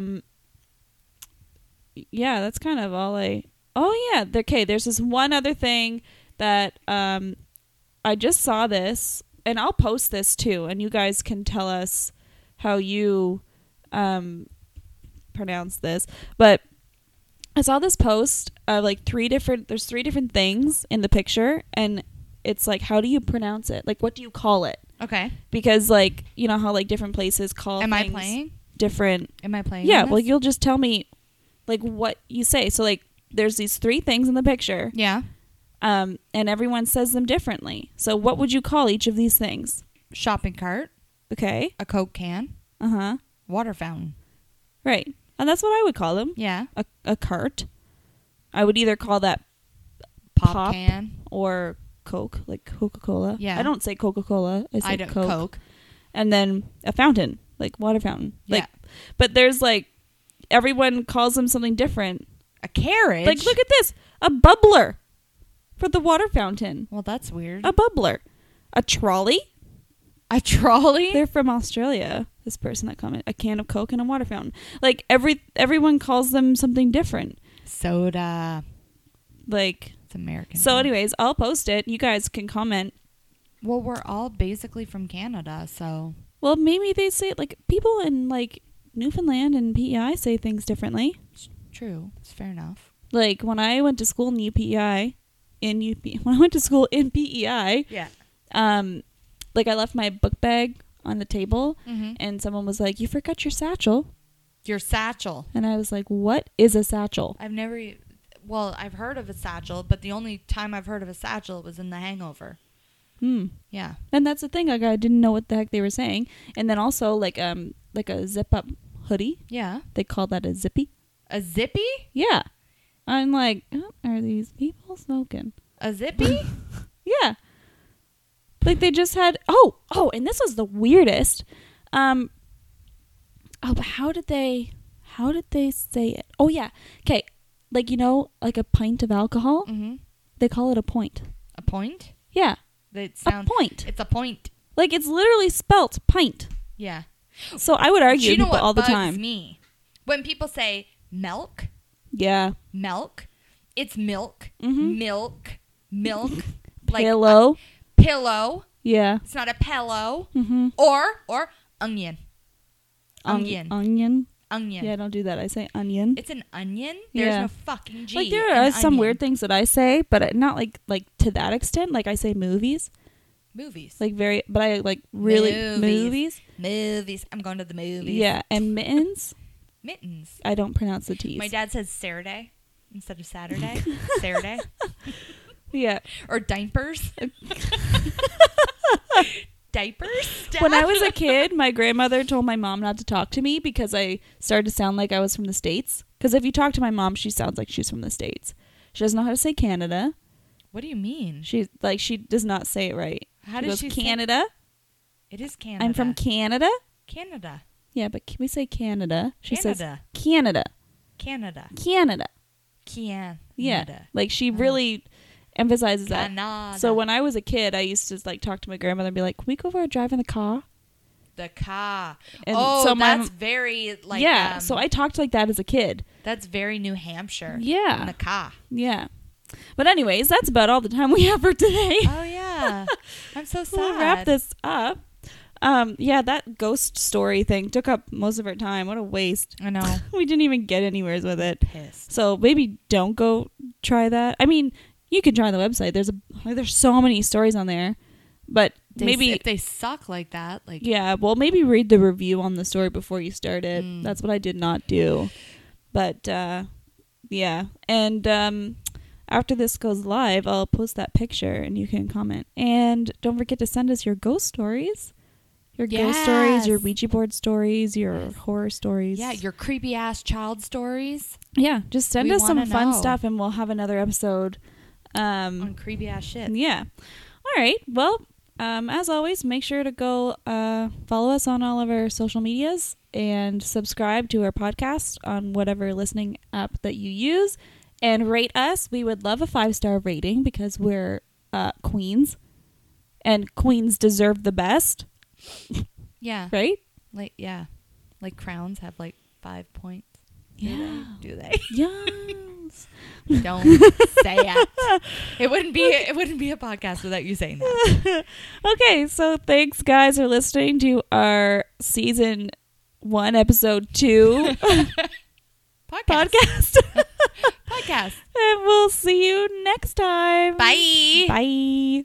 that's kind of all I... Oh, yeah. Okay, there's this one other thing that I just saw this, and I'll post this too, and you guys can tell us how you pronounce this. But I saw this post of like there's 3 different things in the picture, and it's like, how do you pronounce it? Like, what do you call it? Okay. Because like, you know how like different places call things different. Am I playing? Yeah, well, you'll just tell me like what you say. So like, there's these three things in the picture. Yeah. And everyone says them differently. So what would you call each of these things? Shopping cart. Okay. A Coke can. Uh-huh. Water fountain. Right. And that's what I would call them. Yeah. A cart. I would either call that pop can or Coke, like Coca-Cola. Yeah. I don't say Coca-Cola. I say Coke. And then a fountain, like water fountain. Like, yeah. But there's like, everyone calls them something different. A carriage? Like, look at this. A bubbler for the water fountain. Well, that's weird. A bubbler. A trolley? A trolley? They're from Australia, this person that commented. A can of Coke and a water fountain. Like, everyone calls them something different. Soda. Like, it's American. So anyways, I'll post it. You guys can comment. Well, we're all basically from Canada, so. Well, maybe they say, like, people in, like, Newfoundland and PEI say things differently. True. It's fair enough. Like, when I went to school in UPEI, yeah. Like, I left my book bag on the table, mm-hmm. and someone was like, you forgot your satchel. Your satchel. And I was like, what is a satchel? I've heard of a satchel, but the only time I've heard of a satchel was in The Hangover. Hmm. Yeah. And that's the thing. Like, I didn't know what the heck they were saying. And then also, like a zip-up hoodie. Yeah. They call that a zippy. A zippy? Yeah. I'm like, oh, are these people smoking? A zippy? Yeah. Like, they just had... Oh, and this was the weirdest. But how did they say it? Oh, yeah. Okay. Like, you know, like a pint of alcohol? Mm-hmm. They call it a point. A point? Yeah. A point. It's a point. Like, it's literally spelt pint. Yeah. So I would argue all the time. Do you know what bugs me? When people say milk. Yeah. Milk. It's milk. Mm-hmm. Milk. Like pillow. Pillow. Yeah. It's not a pillow. Mm-hmm. Or onion. Onion. Yeah, I don't do that. I say onion. It's an onion? There's no fucking G. Like, there are some weird things that I say, but not like to that extent. Like, I say movies. Movies. Like, very, but I like really movies. I'm going to the movies. Yeah, and mittens. Mittens. I don't pronounce the T's. My dad says Saturday instead of Saturday. Saturday. Yeah. Or diapers. Diapers? Dad? When I was a kid, my grandmother told my mom not to talk to me because I started to sound like I was from the States. Because if you talk to my mom, she sounds like she's from the States. She doesn't know how to say Canada. What do you mean? She does not say it right. How does she say Canada? It is Canada. I'm from Canada. Canada. Yeah, but can we say Canada? She Canada. Says Canada. Canada. Canada. Canada. Yeah. Like, she really emphasizes Canada. That. So when I was a kid, I used to like talk to my grandmother and be like, can we go for a drive in the car? The car. And that's very like... Yeah, so I talked like that as a kid. That's very New Hampshire. Yeah. In the car. Yeah. But anyways, that's about all the time we have for today. Oh, yeah. I'm so sad. We'll wrap this up. Yeah, that ghost story thing took up most of our time. What a waste. I know. We didn't even get anywhere with it. Pissed. So maybe don't go try that. I mean, you can try the website. There's so many stories on there. But maybe if they suck like that, like, yeah, well, maybe read the review on the story before you start it. That's what I did not do. But yeah. And after this goes live, I'll post that picture and you can comment. And don't forget to send us your ghost stories. Your ghost stories, your Ouija board stories, your horror stories. Yeah, your creepy ass child stories. Yeah, just send us some fun stuff and we'll have another episode. On creepy ass shit. Yeah. All right. Well, as always, make sure to go follow us on all of our social medias and subscribe to our podcast on whatever listening app that you use. And rate us. We would love a 5-star rating because we're queens. And queens deserve the best. Yeah. Right? Like, yeah. Like, crowns have like 5 points. Yeah. Do they? Yes. Don't say it. It wouldn't be a podcast without you saying that. Okay, so thanks guys for listening to our season 1 episode 2 podcast. And we'll see you next time. Bye.